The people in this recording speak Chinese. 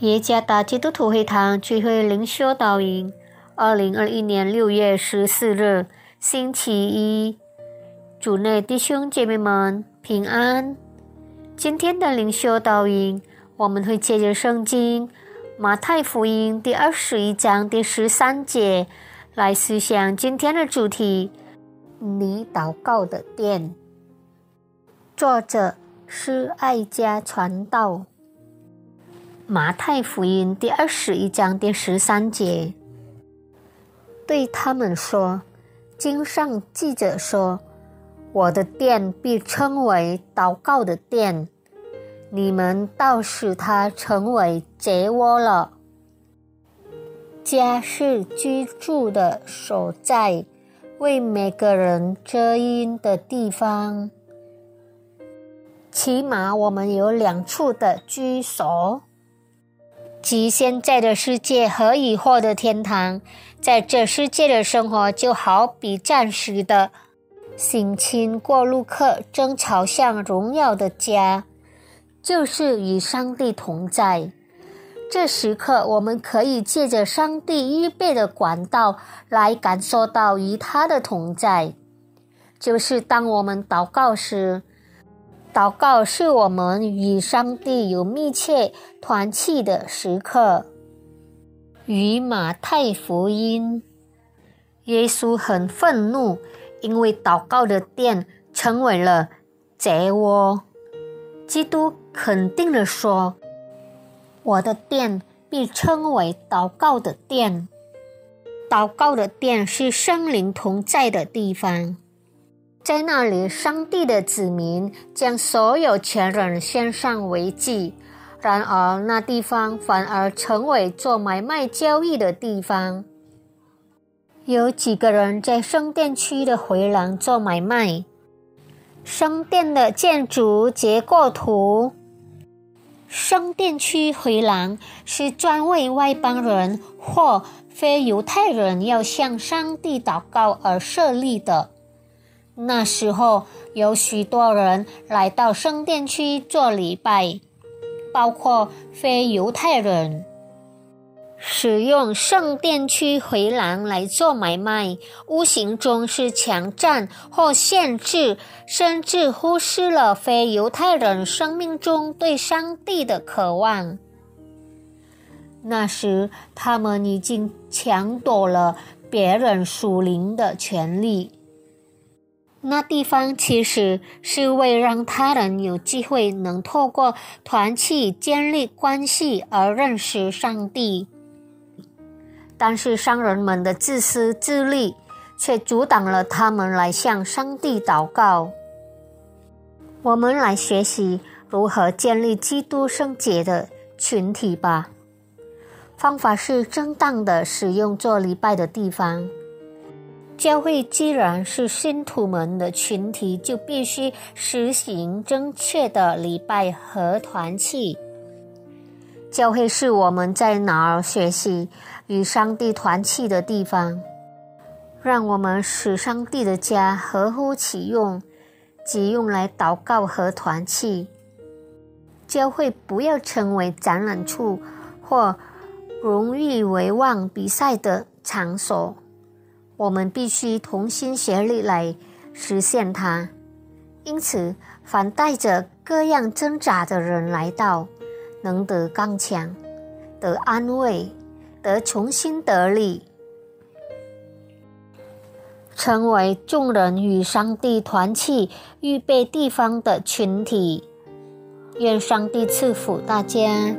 耶加达基督徒会堂聚会灵修导引2021年6月14日星期一，主内弟兄姐妹们平安。今天的灵修导引，我们会借着圣经马太福音第21章第13节来思想今天的主题：你祷告的殿。作者是爱家传道。马太福音第21章第13节，对他们说：经上记着说，我的殿必称为祷告的殿，你们倒使它成为贼窝了。家是居住的所在，为每个人遮阴的地方。起码我们有两处的居所，即现在的世界和以后的天堂。在这世界的生活就好比暂时的省亲过路客，争朝向荣耀的家，就是与上帝同在。这时刻我们可以借着上帝预备的管道来感受到与他的同在，就是当我们祷告时，祷告是我们与上帝有密切团契的时刻。与马太福音，耶稣很愤怒，因为祷告的殿成为了贼窝。基督肯定地说，我的殿被称为祷告的殿。祷告的殿是圣灵同在的地方，在那里上帝的子民将所有权人献上为祭。然而那地方反而成为做买卖交易的地方。有几个人在圣殿区的回廊做买卖。圣殿的建筑结构图，圣殿区回廊是专为外邦人或非犹太人要向上帝祷告而设立的。那时候有许多人来到圣殿区做礼拜，包括非犹太人。使用圣殿区回廊来做买卖，无形中是强占或限制，甚至忽视了非犹太人生命中对上帝的渴望。那时他们已经抢夺了别人属灵的权利。那地方其实是为让他人有机会能透过团契建立关系而认识上帝，但是商人们的自私自利却阻挡了他们来向上帝祷告。我们来学习如何建立基督圣洁的群体吧。方法是正当的使用做礼拜的地方。教会既然是信徒们的群体，就必须实行正确的礼拜和团契。教会是我们在哪儿学习与上帝团契的地方。让我们使上帝的家合乎其用，即用来祷告和团契。教会不要成为展览处或荣誉为望比赛的场所，我们必须同心协力来实现它。因此，凡带着各样挣扎的人来到，能得刚强，得安慰，得重新得力，成为众人与上帝团契预备地方的群体。愿上帝赐福大家。